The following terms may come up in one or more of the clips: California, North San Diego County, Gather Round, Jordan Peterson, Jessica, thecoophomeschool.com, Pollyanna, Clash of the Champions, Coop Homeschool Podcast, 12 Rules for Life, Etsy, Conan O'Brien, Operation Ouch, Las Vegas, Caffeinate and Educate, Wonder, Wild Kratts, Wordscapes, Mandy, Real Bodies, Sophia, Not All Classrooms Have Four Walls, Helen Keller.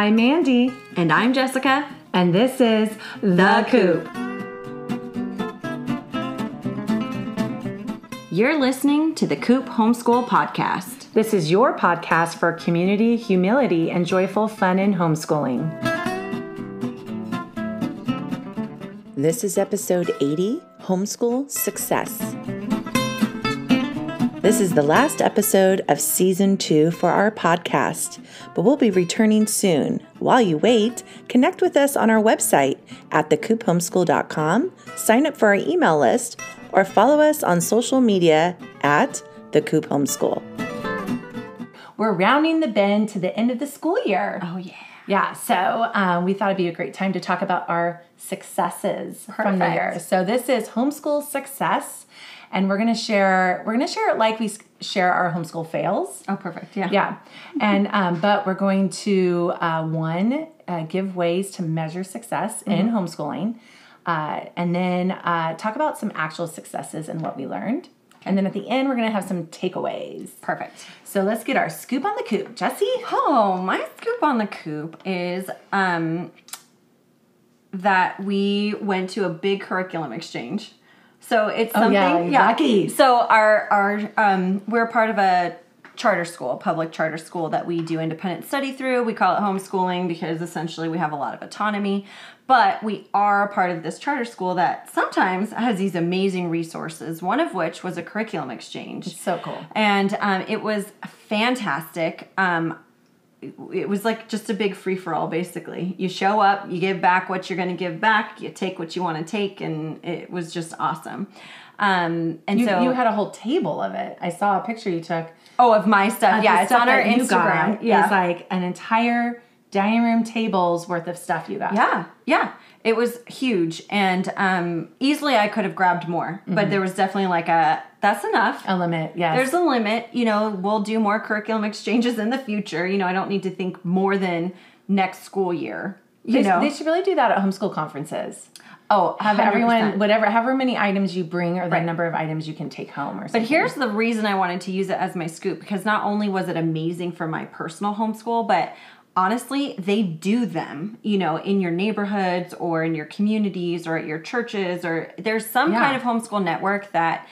I'm Mandy. And I'm Jessica. And this is The Coop. You're listening to the Coop Homeschool Podcast. This is your podcast for community, humility, and joyful fun in homeschooling. This is episode 80, Homeschool Success. This is the last episode of Season 2 for our podcast, but we'll be returning soon. While you wait, connect with us on our website at thecoophomeschool.com, sign up for our email list, or follow us on social media at The Coop Homeschool. We're rounding the bend to the end of the school year. Oh, yeah. Yeah, so we thought it'd be a great time to talk about our successes from the year. So this is homeschool success, and we're gonna share it like we share our homeschool fails. Oh, perfect! Yeah. And but we're going to give ways to measure success in homeschooling, and then talk about some actual successes and what we learned. And then at the end, we're going to have some takeaways. Perfect. So let's get our scoop on the coop. Jessie? Oh, my scoop on the coop is that we went to a big curriculum exchange. So it's something. Lucky. So our we're part of a charter school, public charter school that we do independent study through. We call it homeschooling because essentially we have a lot of autonomy, but we are part of this charter school that sometimes has these amazing resources, one of which was a curriculum exchange. It's so cool. And it was fantastic. It was like just a big free-for-all, basically. You show up, you give back what you're going to give back, you take what you want to take, and it was just awesome. And so you had a whole table of it. I saw a picture you took. Oh, of my stuff. Yeah, it's on our Instagram. Yeah. It's like an entire dining room table's worth of stuff you got. Yeah. It was huge, and easily I could have grabbed more, but there was definitely like that's enough. A limit, yes. There's a limit. You know, we'll do more curriculum exchanges in the future. You know, I don't need to think more than next school year. They should really do that at homeschool conferences. Oh, have 100%. Everyone, whatever, however many items you bring or the number of items you can take home or something. But here's the reason I wanted to use it as my scoop, because not only was it amazing for my personal homeschool, but honestly, they do them, you know, in your neighborhoods or in your communities or at your churches, or there's some kind of homeschool network that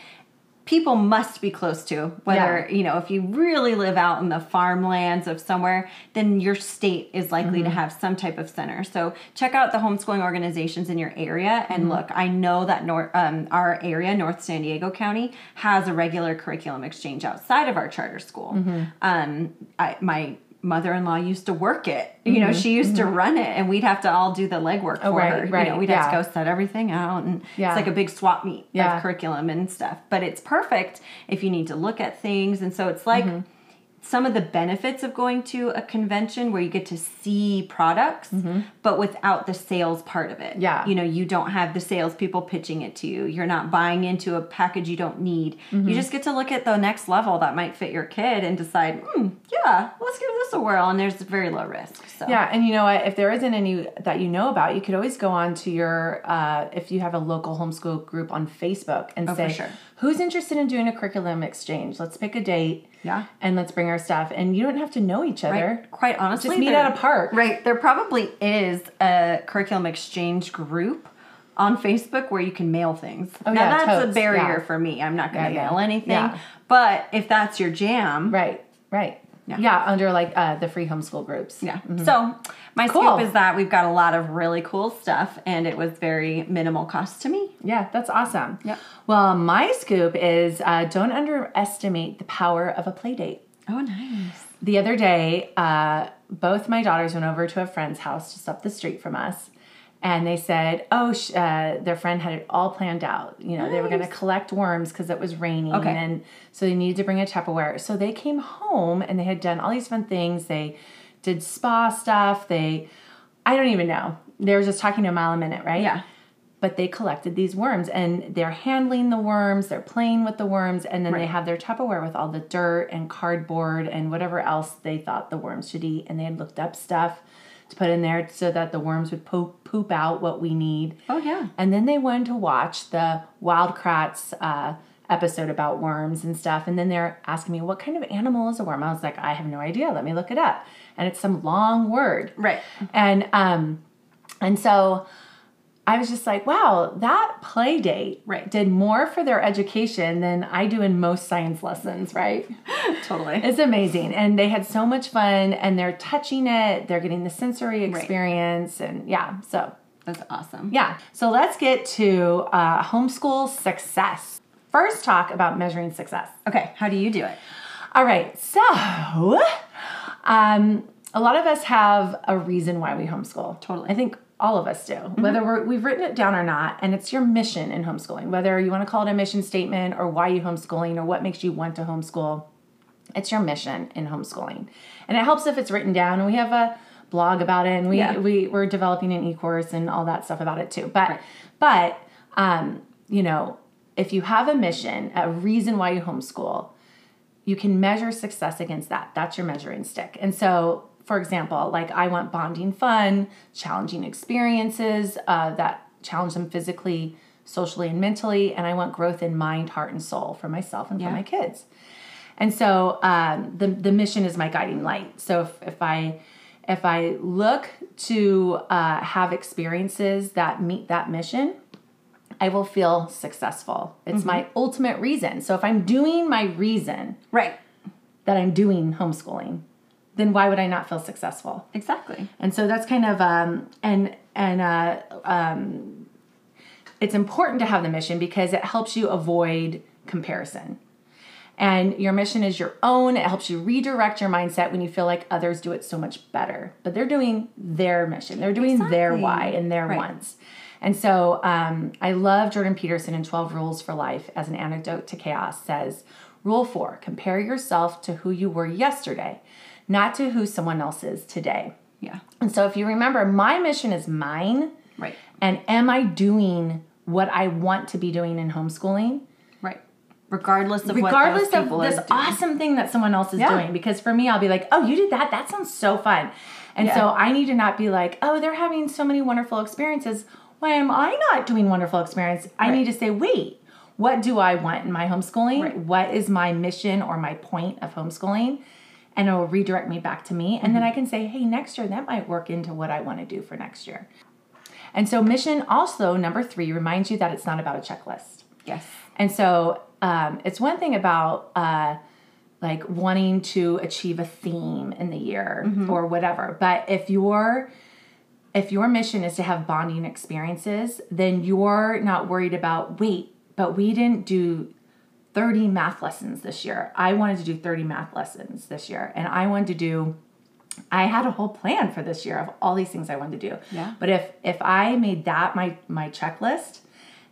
people must be close to, whether, you know, if you really live out in the farmlands of somewhere, then your state is likely to have some type of center. So check out the homeschooling organizations in your area. And look, I know that our area, North San Diego County, has a regular curriculum exchange outside of our charter school. My mother-in-law used to work it. You know, she used to run it, and we'd have to all do the legwork for her. Right. You know, we'd have to go set everything out, and it's like a big swap meet of curriculum and stuff. But it's perfect if you need to look at things. And so it's like some of the benefits of going to a convention where you get to see products, but without the sales part of it. Yeah. You know, you don't have the salespeople pitching it to you. You're not buying into a package you don't need. You just get to look at the next level that might fit your kid and decide, let's give this a whirl. And there's very low risk. So. Yeah. And you know what? If there isn't any that you know about, you could always go on to your, if you have a local homeschool group on Facebook and say, who's interested in doing a curriculum exchange? Let's pick a date. Yeah. And let's bring our stuff. And you don't have to know each other. Right. Quite honestly. Just meet at a park. Right. There probably is a curriculum exchange group on Facebook where you can mail things. Oh, now, that's totes. A barrier for me. I'm not going to mail anything. Yeah. But if that's your jam. Right. Yeah, under like the free homeschool groups. Yeah. So my scoop is that we've got a lot of really cool stuff, and it was very minimal cost to me. Yeah, that's awesome. Yeah. Well, my scoop is don't underestimate the power of a play date. Oh, nice. The other day, both my daughters went over to a friend's house just up the street from us, and they said, their friend had it all planned out. You know, They were going to collect worms because it was raining. Okay. And so they needed to bring a Tupperware. So they came home, and they had done all these fun things. They did spa stuff. I don't even know. They were just talking a mile a minute, right? Yeah. But they collected these worms, and they're handling the worms. They're playing with the worms. And then they have their Tupperware with all the dirt and cardboard and whatever else they thought the worms should eat. And they had looked up stuff to put in there so that the worms would poop out what we need. Oh, yeah. And then they went to watch the Wild Kratts episode about worms and stuff. And then they're asking me, what kind of animal is a worm? I was like, I have no idea. Let me look it up. And it's some long word. Right. And so I was just like, wow, that play date did more for their education than I do in most science lessons, right? Totally. It's amazing. And they had so much fun, and they're touching it. They're getting the sensory experience. Right. And yeah, so. That's awesome. Yeah. So let's get to homeschool success. First, talk about measuring success. Okay. How do you do it? All right. So a lot of us have a reason why we homeschool. Totally. I think all of us do, whether we've written it down or not, and it's your mission in homeschooling, whether you want to call it a mission statement or why you homeschooling or what makes you want to homeschool. It's your mission in homeschooling. And it helps if it's written down, and we have a blog about it, and we're developing an e-course and all that stuff about it too. But, you know, if you have a mission, a reason why you homeschool, you can measure success against that. That's your measuring stick. And so, for example, like I want bonding fun, challenging experiences that challenge them physically, socially, and mentally. And I want growth in mind, heart, and soul for myself and for my kids. And so the mission is my guiding light. So if I look to have experiences that meet that mission, I will feel successful. It's my ultimate reason. So if I'm doing my reason that I'm doing homeschooling, then why would I not feel successful? Exactly. And so that's kind of it's important to have the mission because it helps you avoid comparison. And your mission is your own. It helps you redirect your mindset when you feel like others do it so much better. But they're doing their mission. They're doing their why and their wants. And so I love Jordan Peterson in 12 Rules for Life as an antidote to chaos says, Rule 4, compare yourself to who you were yesterday, not to who someone else is today. Yeah. And so if you remember, my mission is mine. Right. And am I doing what I want to be doing in homeschooling? Regardless of this awesome thing that someone else is doing. Because for me, I'll be like, oh, you did that? That sounds so fun. And so I need to not be like, oh, they're having so many wonderful experiences. Why am I not doing wonderful experience? I need to say, wait, what do I want in my homeschooling? Right. What is my mission or my point of homeschooling? And it will redirect me back to me. And then I can say, hey, next year, that might work into what I want to do for next year. And so mission also, number 3, reminds you that it's not about a checklist. Yes. And so it's one thing about like wanting to achieve a theme in the year or whatever, but if your mission is to have bonding experiences, then you're not worried about, wait, but we didn't do 30 math lessons this year. I wanted to do 30 math lessons this year, and I had a whole plan for this year of all these things I wanted to do. Yeah. But if I made that my checklist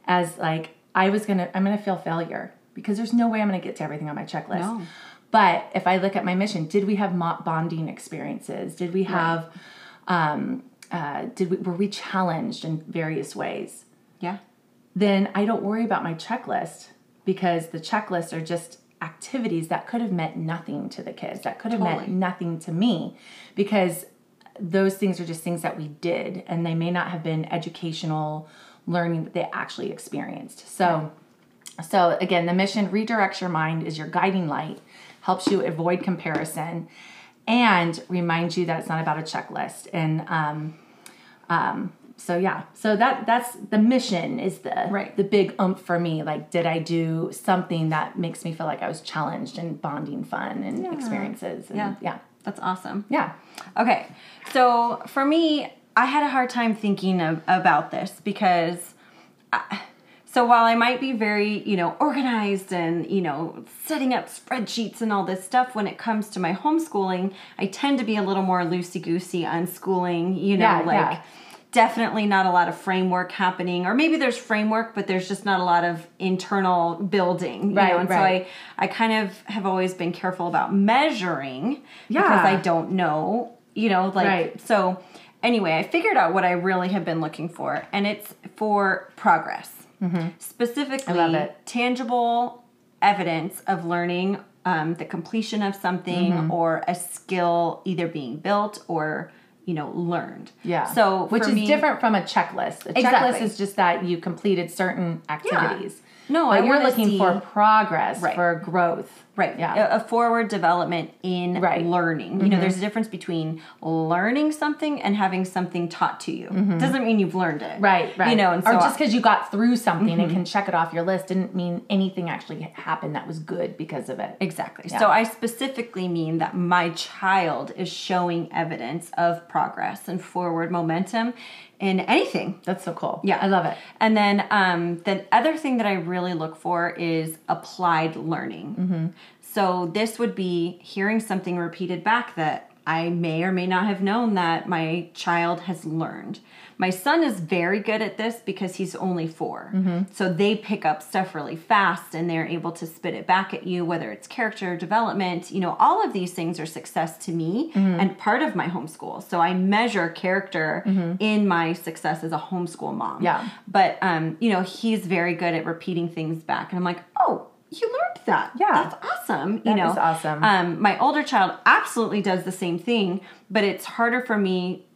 as like, I'm going to feel failure because there's no way I'm going to get to everything on my checklist. No. But if I look at my mission, did we have bonding experiences? Did we have, were we challenged in various ways? Yeah. Then I don't worry about my checklist because the checklists are just activities that could have meant nothing to the kids. That could have meant nothing to me because those things are just things that we did and they may not have been educational learning that they actually experienced. So again, the mission redirects your mind, is your guiding light, helps you avoid comparison, and reminds you that it's not about a checklist. And so that's the mission is the big oomph for me. Like, did I do something that makes me feel like I was challenged and bonding fun and experiences? And yeah, that's awesome. Yeah. Okay, so for me, I had a hard time thinking about this because, while I might be very, organized and, setting up spreadsheets and all this stuff, when it comes to my homeschooling, I tend to be a little more loosey-goosey on schooling, definitely not a lot of framework happening, or maybe there's framework, but there's just not a lot of internal building, So I kind of have always been careful about measuring because I don't know, so... Anyway, I figured out what I really have been looking for, and it's for progress. Mm-hmm. Specifically, tangible evidence of learning, the completion of something or a skill either being built or, learned. Yeah. So, which is different from a checklist. A checklist is just that you completed certain activities. No, we're looking for progress, right, for growth. Right. Yeah. A forward development in learning. Mm-hmm. You know, there's a difference between learning something and having something taught to you. Mm-hmm. It doesn't mean you've learned it. Right, right. You know, and so, or just because you got through something and can check it off your list didn't mean anything actually happened that was good because of it. Exactly. Yeah. So I specifically mean that my child is showing evidence of progress and forward momentum in anything. That's so cool. Yeah. I love it. And then the other thing that I really look for is applied learning. Mm-hmm. So this would be hearing something repeated back that I may or may not have known that my child has learned. My son is very good at this because he's only 4. Mm-hmm. So they pick up stuff really fast and they're able to spit it back at you, whether it's character development. You know, all of these things are success to me and part of my homeschool. So I measure character in my success as a homeschool mom. Yeah. But, you know, he's very good at repeating things back. And I'm like, oh, you learned that. Yeah. That's awesome. That is awesome. My older child absolutely does the same thing, but it's harder for me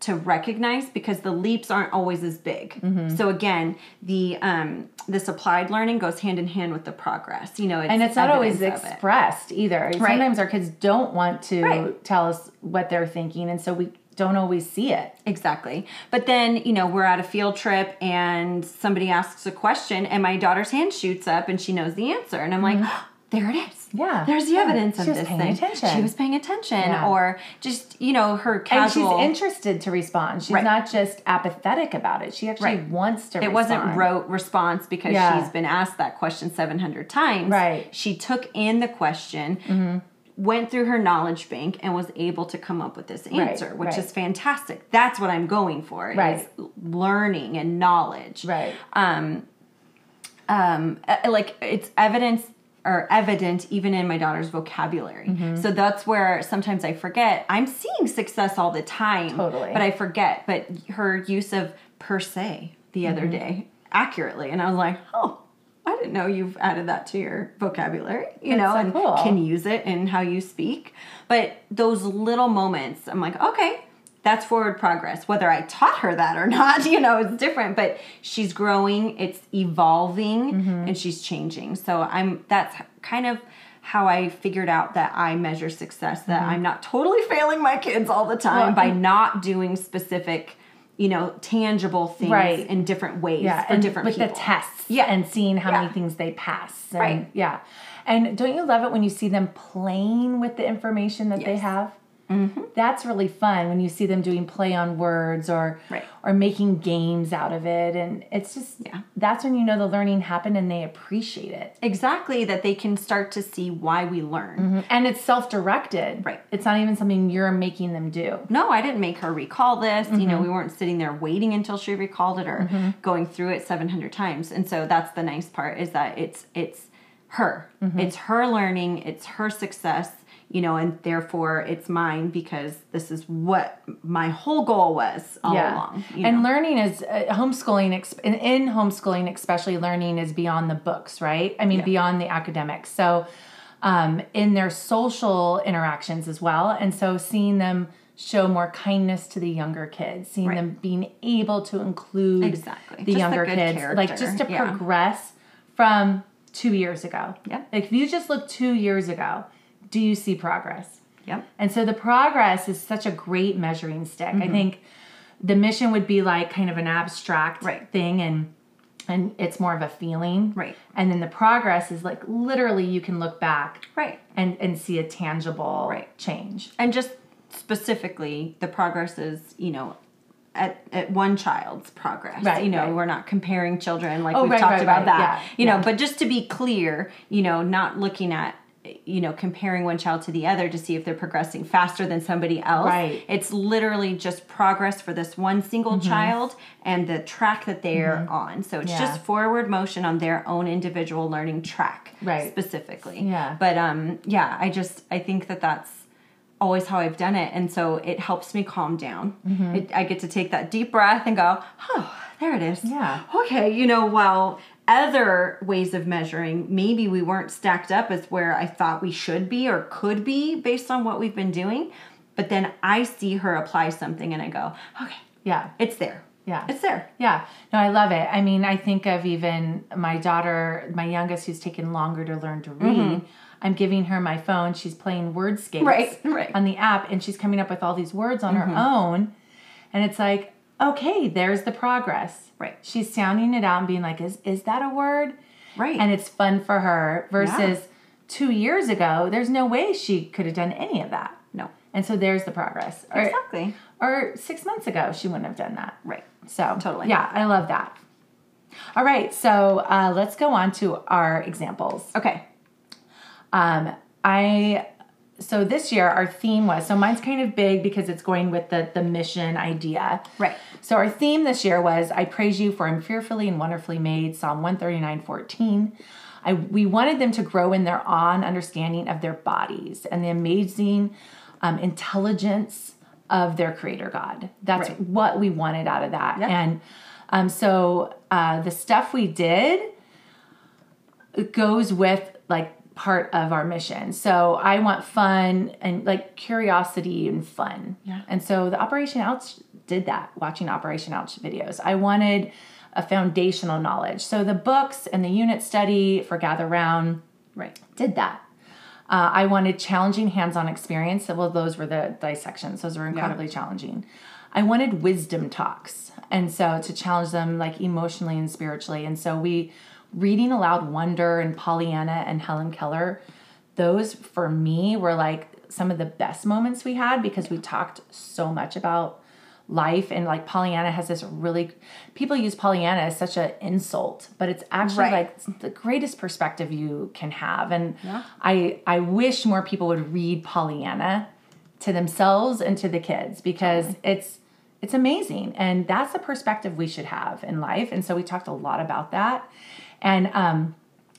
to recognize because the leaps aren't always as big. Mm-hmm. So again, this applied learning goes hand in hand with the progress. You know, it's, and it's not always expressed either. Right. Sometimes our kids don't want to tell us what they're thinking, and so we don't always see it. Exactly. But then, you know, we're at a field trip and somebody asks a question and my daughter's hand shoots up and she knows the answer. And I'm like, oh, there it is. Yeah. There's the evidence of this thing. She was paying attention. Yeah. Or just, you know, her casual. And she's interested to respond. She's not just apathetic about it. She actually wants to respond. It wasn't rote response because she's been asked that question 700 times. Right. She took in the question, went through her knowledge bank and was able to come up with this answer, which is fantastic. That's what I'm going for, is learning and knowledge. Right. Like it's evident even in my daughter's vocabulary. Mm-hmm. So that's where sometimes I forget. I'm seeing success all the time, but I forget. But her use of per se the other day accurately. And I was like, oh, I didn't know you've added that to your vocabulary, you know, and can use it in how you speak. But those little moments, I'm like, okay, that's forward progress. Whether I taught her that or not, you know, it's different, but she's growing, it's evolving, and she's changing. So that's kind of how I figured out that I measure success, that I'm not totally failing my kids all the time by not doing specific, you know, tangible things in different ways for different people. With the tests and seeing how many things they pass. And, yeah. And don't you love it when you see them playing with the information that they have? Mm-hmm. That's really fun when you see them doing play on words or making games out of it. And it's just, that's when you know the learning happened and they appreciate it. Exactly, that they can start to see why we learn. Mm-hmm. And it's self-directed. Right. It's not even something you're making them do. No, I didn't make her recall this. Mm-hmm. You know, we weren't sitting there waiting until she recalled it or going through it 700 times. And so that's the nice part is that it's her. Mm-hmm. It's her learning. It's her success. You know, and therefore it's mine because this is what my whole goal was all along. And learning is homeschooling, in homeschooling especially, learning is beyond the books, right? I mean, beyond the academics. So in their social interactions as well. And so seeing them show more kindness to the younger kids, seeing them being able to include the just younger kids, character. Like just to progress from 2 years ago. Yeah. Like if you just look 2 years ago, do you see progress? Yep. And so the progress is such a great measuring stick. Mm-hmm. I think the mission would be like kind of an abstract thing and it's more of a feeling. Right. And then the progress is like literally you can look back and see a tangible change. And just specifically the progress is, you know, at one child's progress. Right, you know, we're not comparing children like we've talked about that. Yeah, you know, but just to be clear, you know, not looking at, you know, comparing one child to the other to see if they're progressing faster than somebody else. Right. It's literally just progress for this one single child and the track that they're on. So it's just forward motion on their own individual learning track specifically. Yeah. But, I think that that's always how I've done it. And so it helps me calm down. Mm-hmm. I get to take that deep breath and go, oh, there it is. Yeah. Okay. You know, well, other ways of measuring, maybe we weren't stacked up as where I thought we should be or could be based on what we've been doing. But then I see her apply something and I go, okay, yeah, it's there. Yeah. It's there. Yeah. No, I love it. I mean, I think of even my daughter, my youngest, who's taken longer to learn to read. Mm-hmm. I'm giving her my phone. She's playing Wordscapes on the app, and she's coming up with all these words on her own. And it's like, okay, there's the progress. Right. She's sounding it out and being like, is that a word? Right. And it's fun for her versus 2 years ago, there's no way she could have done any of that. No. And so there's the progress. Exactly. Or 6 months ago, she wouldn't have done that. Right. So, totally. Yeah, I love that. All right. So let's go on to our examples. Okay. So this year our theme was, so mine's kind of big because it's going with the mission idea. Right. So our theme this year was, I praise you for I'm fearfully and wonderfully made, Psalm 139:14. We wanted them to grow in their awe and understanding of their bodies and the amazing intelligence of their creator God. That's what we wanted out of that. Yep. And so the stuff we did goes with like part of our mission. So I want fun and like curiosity and fun. Yeah. And so the Operation Ouch did that, watching Operation Ouch videos. I wanted a foundational knowledge. So the books and the unit study for Gather Round did that. I wanted challenging hands-on experience. Well, those were the dissections. Those were incredibly challenging. I wanted wisdom talks. And so to challenge them like emotionally and spiritually. And so we reading aloud Wonder and Pollyanna and Helen Keller, those for me were like some of the best moments we had because we talked so much about life. And like Pollyanna has this really, people use Pollyanna as such an insult, but it's actually like the greatest perspective you can have. And I wish more people would read Pollyanna to themselves and to the kids because it's amazing. And that's the perspective we should have in life. And so we talked a lot about that. And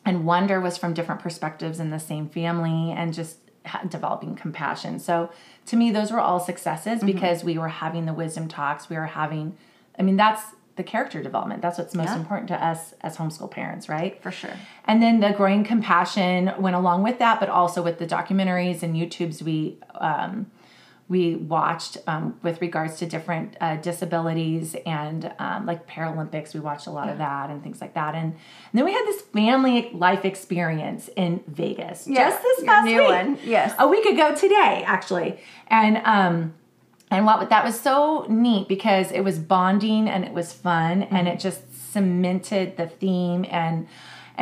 Wonder was from different perspectives in the same family and just developing compassion. So to me, those were all successes because we were having the wisdom talks. We were having, I mean, that's the character development. That's what's most important to us as homeschool parents, right? For sure. And then the growing compassion went along with that, but also with the documentaries and YouTubes we watched with regards to different disabilities and like Paralympics. We watched a lot of that and things like that. And then we had this family life experience in Vegas just this past week. A week ago today, actually. And what that was so neat because it was bonding and it was fun and it just cemented the theme. And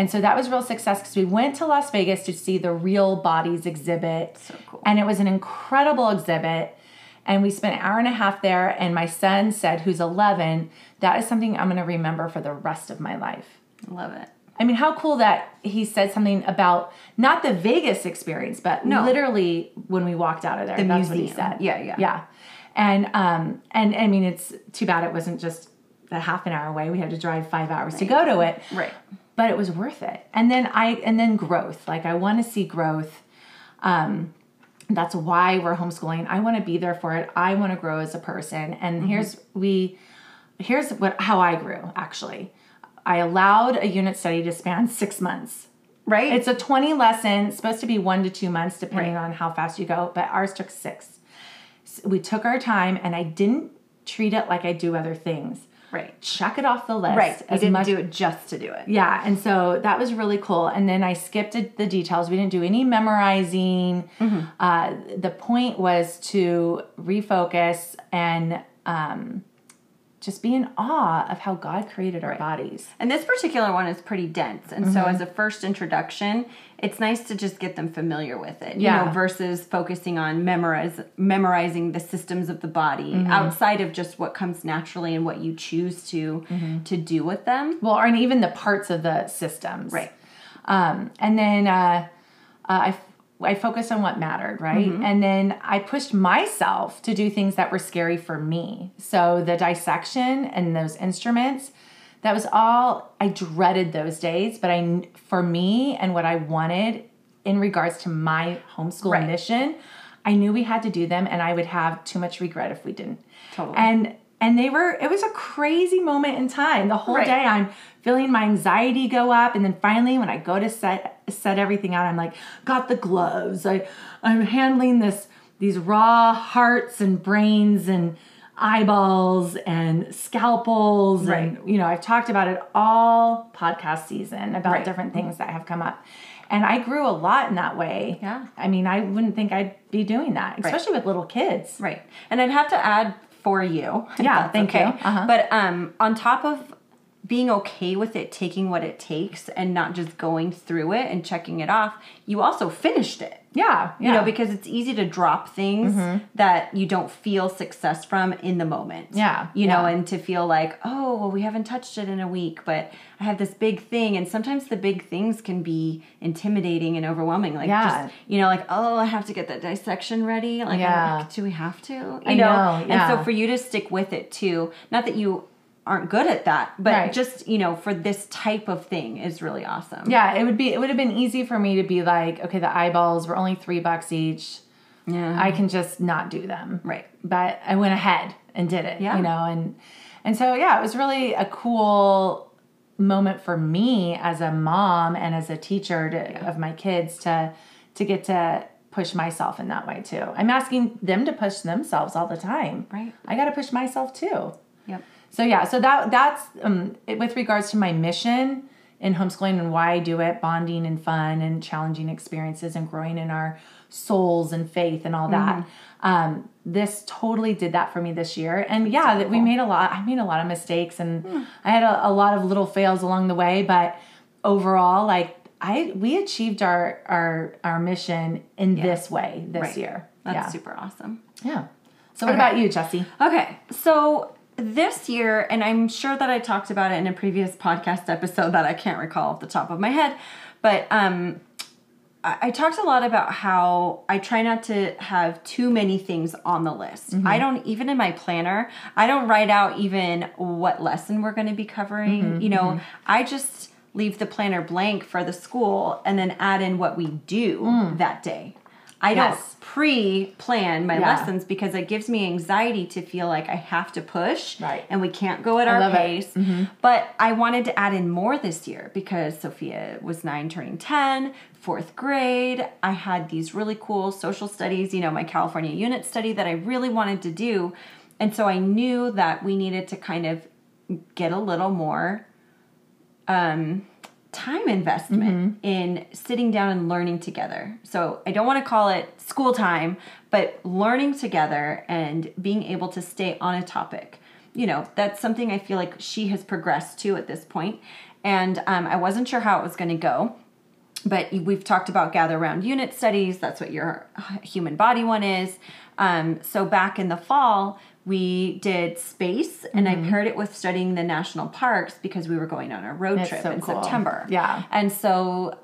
so that was real success because we went to Las Vegas to see the Real Bodies exhibit. So cool. And it was an incredible exhibit. And we spent an hour and a half there. And my son said, who's 11, that is something I'm going to remember for the rest of my life. Love it. I mean, how cool that he said something about not the Vegas experience, but literally when we walked out of there. That's what he said. Yeah. And I mean, it's too bad it wasn't just a half an hour away. We had to drive 5 hours to go to it. Right. But it was worth it. And then growth. Like I want to see growth. That's why we're homeschooling. I want to be there for it. I want to grow as a person. And here's how I grew actually. I allowed a unit study to span 6 months. Right. It's a 20 lesson. It's supposed to be 1 to 2 months depending on how fast you go, but ours took 6. So we took our time and I didn't treat it like I do other things. Right. Check it off the list. Right. I didn't do it just to do it. Yeah. And so that was really cool. And then I skipped the details. We didn't do any memorizing. The point was to refocus and just be in awe of how God created our bodies. And this particular one is pretty dense. And so as a first introduction, it's nice to just get them familiar with it, you know, versus focusing on memorizing the systems of the body outside of just what comes naturally and what you choose to do with them. Well, and even the parts of the systems. Right. And then I focused on what mattered, right? And then I pushed myself to do things that were scary for me. So the dissection and those instruments, that was all, I dreaded those days, but for me and what I wanted in regards to my homeschool mission, I knew we had to do them and I would have too much regret if we didn't. Totally. And it was a crazy moment in time. The whole day I'm feeling my anxiety go up. And then finally when I go to set everything out, I'm like, got the gloves. I'm handling these raw hearts and brains and eyeballs and scalpels. Right. And, you know, I've talked about it all podcast season about different things that have come up. And I grew a lot in that way. Yeah. I mean, I wouldn't think I'd be doing that, especially with little kids. Right. And I'd have to add for you. Yeah. Thank you. Uh-huh. But on top of being okay with it, taking what it takes and not just going through it and checking it off, you also finished it. Yeah, yeah. You know, because it's easy to drop things that you don't feel success from in the moment. Yeah. You know, and to feel like, oh, well, we haven't touched it in a week, but I have this big thing. And sometimes the big things can be intimidating and overwhelming. Like, just, you know, like, oh, I have to get that dissection ready. Like, do we have to? You know? Yeah. And so for you to stick with it too, not that you aren't good at that, but just, you know, for this type of thing is really awesome. Yeah. It would have been easy for me to be like, okay, the eyeballs were only $3 each. Yeah. I can just not do them. Right. But I went ahead and did it, you know, and so, yeah, it was really a cool moment for me as a mom and as a teacher to, of my kids to get to push myself in that way too. I'm asking them to push themselves all the time. Right. I got to push myself too. Yep. So yeah, so that's with regards to my mission in homeschooling and why I do it, bonding and fun and challenging experiences and growing in our souls and faith and all that. This totally did that for me this year. And yeah, that I made a lot of mistakes and I had a lot of little fails along the way, but overall, like we achieved our mission in this way this year. That's super awesome. Yeah. So what about you, Jessie? Okay. So this year, and I'm sure that I talked about it in a previous podcast episode that I can't recall off the top of my head, but I talked a lot about how I try not to have too many things on the list. I don't, even in my planner, I don't write out even what lesson we're going to be covering. You know, I just leave the planner blank for the school and then add in what we do that day. I don't pre-plan my lessons because it gives me anxiety to feel like I have to push and we can't go at our pace. But I wanted to add in more this year because Sophia was 9 turning 10, 4th grade. I had these really cool social studies, you know, my California unit study that I really wanted to do. And so I knew that we needed to kind of get a little more time investment in sitting down and learning together. So I don't want to call it school time, but learning together and being able to stay on a topic. You know, that's something I feel like she has progressed to at this point. And I wasn't sure how it was going to go, but we've talked about Gather Round unit studies. That's what your human body one is. So back in the fall, we did space, and I paired it with studying the national parks because we were going on a road trip in September. Yeah. And so,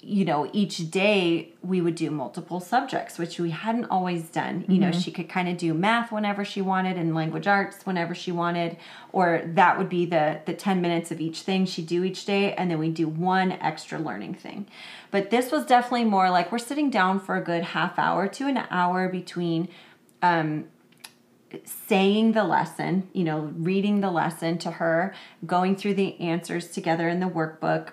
you know, each day we would do multiple subjects, which we hadn't always done. You know, she could kind of do math whenever she wanted and language arts whenever she wanted, or that would be the 10 minutes of each thing she'd do each day, and then we'd do one extra learning thing. But this was definitely more like we're sitting down for a good half hour to an hour between saying the lesson, you know, reading the lesson to her, going through the answers together in the workbook,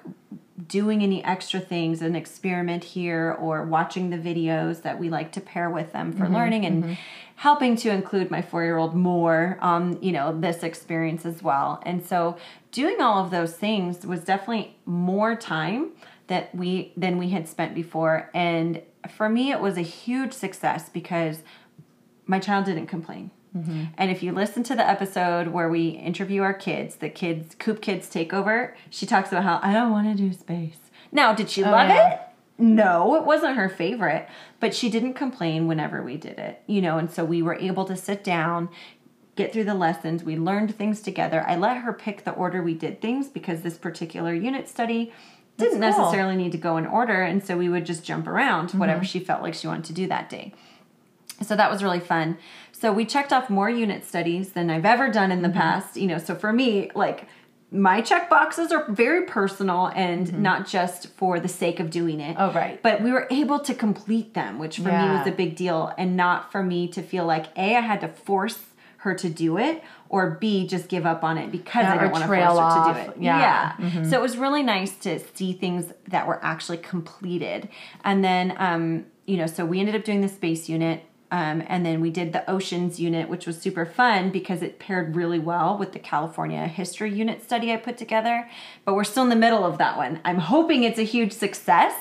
doing any extra things, an experiment here, or watching the videos that we like to pair with them for learning, and helping to include my 4-year-old more on, you know, this experience as well. And so doing all of those things was definitely more time that than we had spent before. And for me, it was a huge success because my child didn't complain. And if you listen to the episode where we interview our kids, Coop Kids Takeover, she talks about how, I don't want to do space. Now, did she love it? No, it wasn't her favorite, but she didn't complain whenever we did it, you know, and so we were able to sit down, get through the lessons. We learned things together. I let her pick the order we did things because this particular unit study didn't necessarily need to go in order, and so we would just jump around whatever she felt like she wanted to do that day. So that was really fun. So we checked off more unit studies than I've ever done in the past, you know, so for me, like, my check boxes are very personal and not just for the sake of doing it. Oh, right. But we were able to complete them, which for me was a big deal, and not for me to feel like, A, I had to force her to do it, or B, just give up on it because I don't want to force her to do it. Yeah. So it was really nice to see things that were actually completed. And then, you know, so we ended up doing the space unit. And then we did the Oceans unit, which was super fun because it paired really well with the California History Unit study I put together. But we're still in the middle of that one. I'm hoping it's a huge success.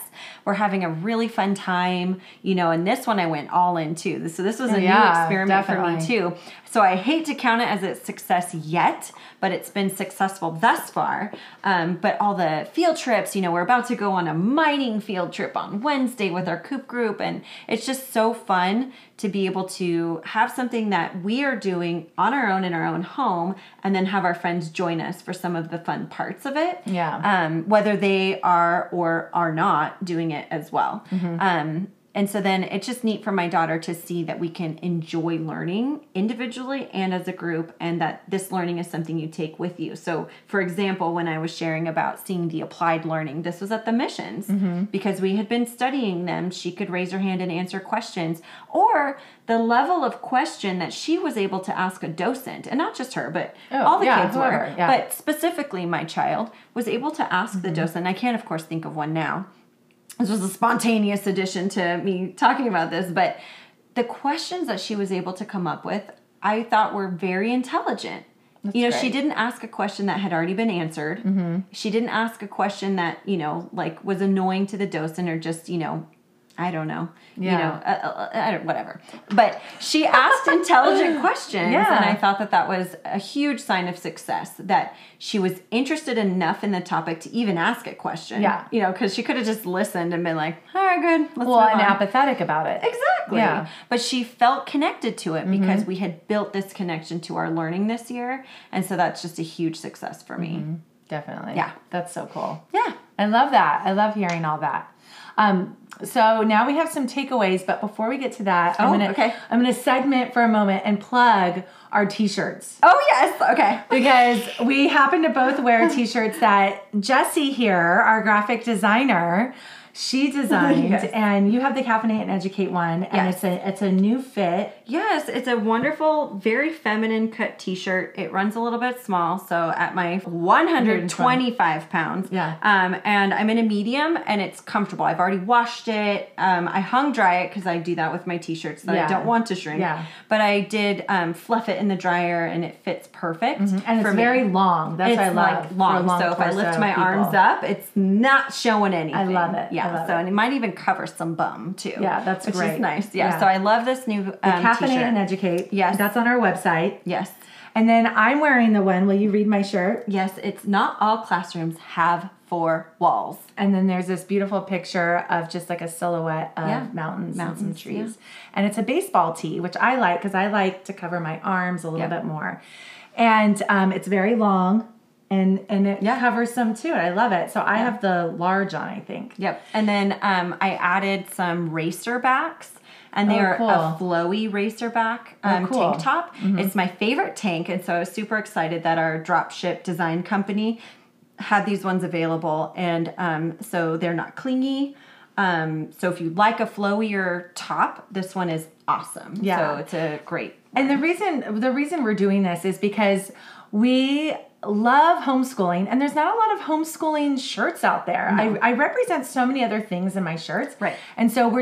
We're having a really fun time, you know, and this one I went all in too. So this was a new experiment for me too. So I hate to count it as a success yet, but it's been successful thus far. But all the field trips, you know, we're about to go on a mining field trip on Wednesday with our Coop group. And it's just so fun to be able to have something that we are doing on our own in our own home and then have our friends join us for some of the fun parts of it. Yeah. Whether they are or are not doing it as well. Mm-hmm. And so then it's just neat for my daughter to see that we can enjoy learning individually and as a group, and that this learning is something you take with you. So for example, when I was sharing about seeing the applied learning, this was at the missions mm-hmm. because we had been studying them. She could raise her hand and answer questions, or the level of question that she was able to ask a docent, and not just her, but all the kids were, but specifically my child was able to ask mm-hmm. the docent. I can't, of course, think of one now. This was a spontaneous addition to me talking about this, but the questions that she was able to come up with, I thought were very intelligent. That's you know, great. She didn't ask a question that had already been answered. Mm-hmm. She didn't ask a question that, you know, like was annoying to the docent or just, you know, I don't know, whatever. But she asked intelligent questions, and I thought that that was a huge sign of success, that she was interested enough in the topic to even ask a question. Yeah. You know, because she could have just listened and been like, all right, good, let's move on. Well, and apathetic about it. Exactly. Yeah. But she felt connected to it because mm-hmm. we had built this connection to our learning this year, and so that's just a huge success for me. Mm-hmm. Definitely. Yeah. That's so cool. Yeah. I love that. I love hearing all that. So now we have some takeaways, but before we get to that, I'm going to segment for a moment and plug our t-shirts. Oh, yes. Okay. Because we happen to both wear t-shirts that Jessie here, our graphic designer, she designed, and you have the Caffeinate and Educate one, and it's a new fit. Yes, it's a wonderful, very feminine cut t-shirt. It runs a little bit small, so at my 125 pounds, and I'm in a medium, and it's comfortable. I've already washed it. I hung dry it because I do that with my t-shirts that I don't want to shrink, but I did fluff it in the dryer, and it fits perfect. Mm-hmm. And it's very long. That's what I love. It's long, so if I lift my arms up, it's not showing anything. I love it. Yeah. So, and it might even cover some bum too. Yeah, that's great. Which is nice. Yeah, so I love this new t-shirt. Caffeinate and Educate. Yes. That's on our website. Yes. And then I'm wearing the one, will you read my shirt? Yes, it's Not All Classrooms Have Four Walls. And then there's this beautiful picture of just like a silhouette of mountains and trees. Yeah. And it's a baseball tee, which I like because I like to cover my arms a little bit more. And it's very long. And it covers some too, and I love it. So I have the large on, I think. Yep. And then I added some racer backs, and they are a flowy racer back tank top. Mm-hmm. It's my favorite tank, and so I was super excited that our dropship design company had these ones available, and so they're not clingy. So if you like a flowier top, this one is awesome. Yeah. So it's a great one. And the reason we're doing this is because we love homeschooling, and there's not a lot of homeschooling shirts out there. No. I represent so many other things in my shirts. Right. And so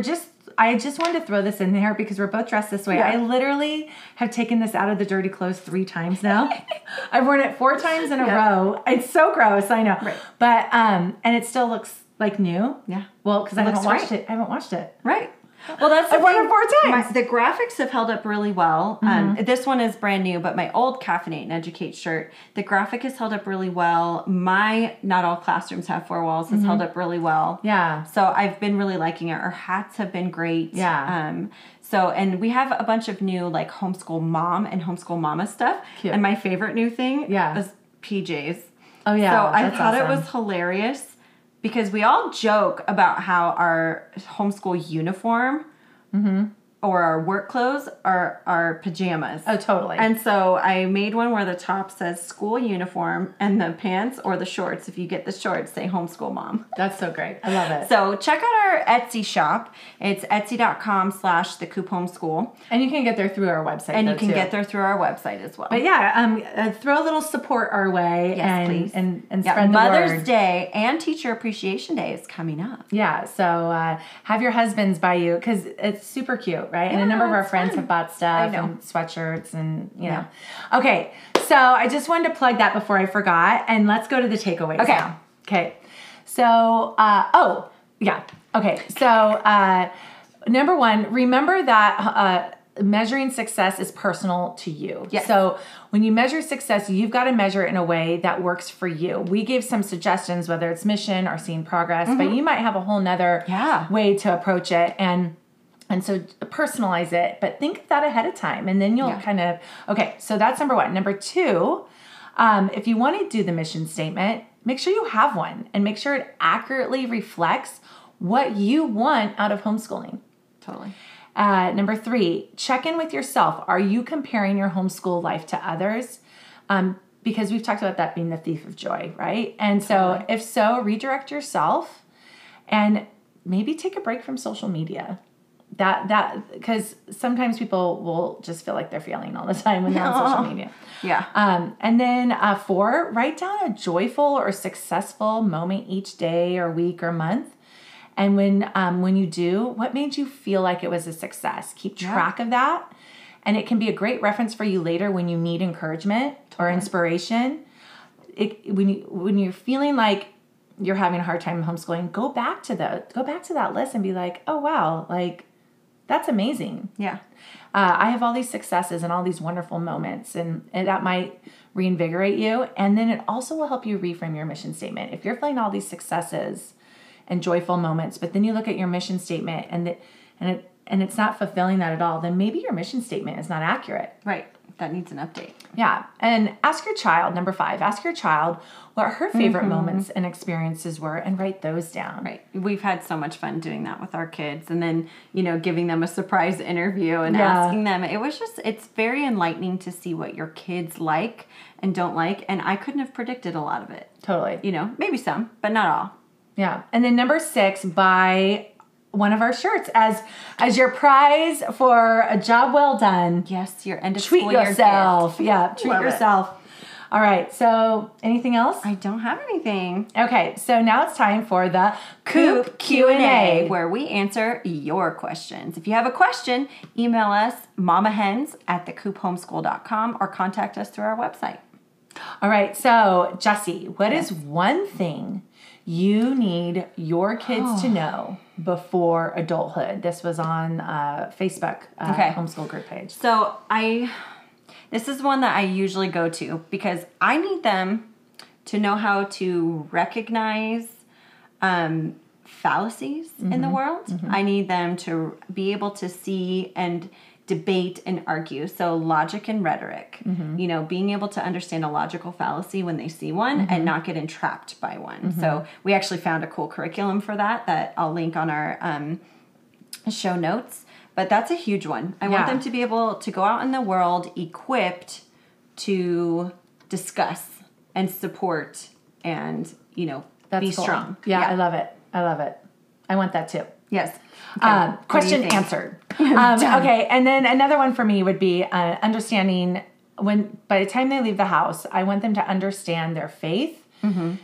I just wanted to throw this in there because we're both dressed this way. Yeah. I literally have taken this out of the dirty clothes 3 times now. I've worn it 4 times in a row. It's so gross, I know. Right. But, and it still looks like new. Yeah. Well, because I haven't washed it. Right. Well, that's I've worn it 4 times. The graphics have held up really well. Mm-hmm. This one is brand new, but my old Caffeinate and Educate shirt, the graphic has held up really well. My Not All Classrooms Have Four Walls has mm-hmm. held up really well. Yeah. So I've been really liking it. Our hats have been great. Yeah. So, and we have a bunch of new like homeschool mom and homeschool mama stuff. Cute. And my favorite new thing is PJs. Oh, yeah. So I thought it was hilarious. Because we all joke about how our homeschool uniform mm-hmm. or our work clothes are our pajamas. Oh, totally. And so I made one where the top says school uniform and the pants or the shorts, if you get the shorts, say homeschool mom. That's so great. I love it. So check out our our Etsy shop. It's etsy.com/thecoophomeschool. And you can get there through our website. And you can get there through our website as well. But yeah, throw a little support our way. Yes, please. And spread the word. Mother's Day and Teacher Appreciation Day is coming up. Yeah, so have your husbands buy you, because it's super cute, right? Yeah, and a number of our friends have bought stuff and sweatshirts and, you know. Okay, so I just wanted to plug that before I forgot. And let's go to the takeaways now. Okay. So, Okay. So, number one, remember that measuring success is personal to you. Yes. So when you measure success, you've got to measure it in a way that works for you. We gave some suggestions, whether it's mission or seeing progress, but you might have a whole nother way to approach it. And so personalize it, but think of that ahead of time, and then you'll kind of, so that's number one. Number two, if you want to do the mission statement, make sure you have one and make sure it accurately reflects what you want out of homeschooling. Totally. Number three, check in with yourself. Are you comparing your homeschool life to others? Because we've talked about that being the thief of joy, right? And so if so, redirect yourself and maybe take a break from social media. Because sometimes people will just feel like they're failing all the time when they're on social media. Yeah. And then 4, write down a joyful or successful moment each day or week or month. And when you do, what made you feel like it was a success? Keep track of that. And it can be a great reference for you later when you need encouragement or inspiration. When you're feeling like you're having a hard time homeschooling, go back to that list and be like, oh, wow, like, that's amazing. Yeah. I have all these successes and all these wonderful moments, and that might reinvigorate you. And then it also will help you reframe your mission statement. If you're feeling all these successes and joyful moments, but then you look at your mission statement and it's not fulfilling that at all, then maybe your mission statement is not accurate. Right. That needs an update. Yeah. And ask your child, number 5, ask your child what her favorite moments and experiences were and write those down. Right. We've had so much fun doing that with our kids, and then, giving them a surprise interview and asking them. It's very enlightening to see what your kids like and don't like. And I couldn't have predicted a lot of it. Totally. Maybe some, but not all. Yeah. And then number 6, buy one of our shirts as your prize for a job well done. Yes, your end of school year gift. Treat yourself. Yeah, treat yourself. All right, so anything else? I don't have anything. Okay, so now it's time for the Coop Q&A, where we answer your questions. If you have a question, email us mamahens@thecoophomeschool.com or contact us through our website. All right, so Jessie, what is one thing you need your kids to know before adulthood? This was on Facebook homeschool group page. So this is one that I usually go to because I need them to know how to recognize fallacies in the world. I need them to be able to see and debate and argue. So logic and rhetoric, being able to understand a logical fallacy when they see one and not get entrapped by one. So we actually found a cool curriculum for that I'll link on our show notes. But that's a huge one. I want them to be able to go out in the world equipped to discuss and support and, that's be cool. Strong. Yeah, I love it. I want that too. Yes. Okay. Question answered. Okay. And then another one for me would be understanding by the time they leave the house, I want them to understand their faith and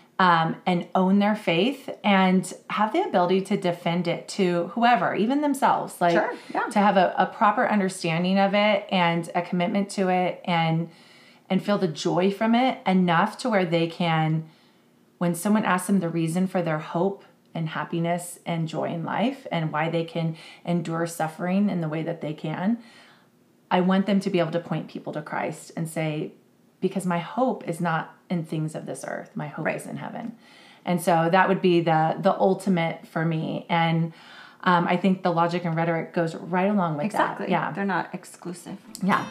own their faith and have the ability to defend it to whoever, even themselves, to have a proper understanding of it and a commitment to it and feel the joy from it enough to where they can, when someone asks them the reason for their hope and happiness and joy in life and why they can endure suffering in the way that they can, I want them to be able to point people to Christ and say, because my hope is not in things of this earth, my hope is in heaven. And so that would be the ultimate for me. And I think the logic and rhetoric goes right along with that. Yeah. They're not exclusive. Yeah.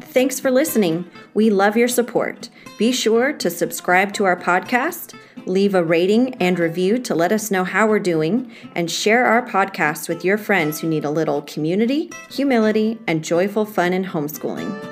Thanks for listening. We love your support. Be sure to subscribe to our podcast, leave a rating and review to let us know how we're doing, and share our podcast with your friends who need a little community, humility, and joyful fun in homeschooling.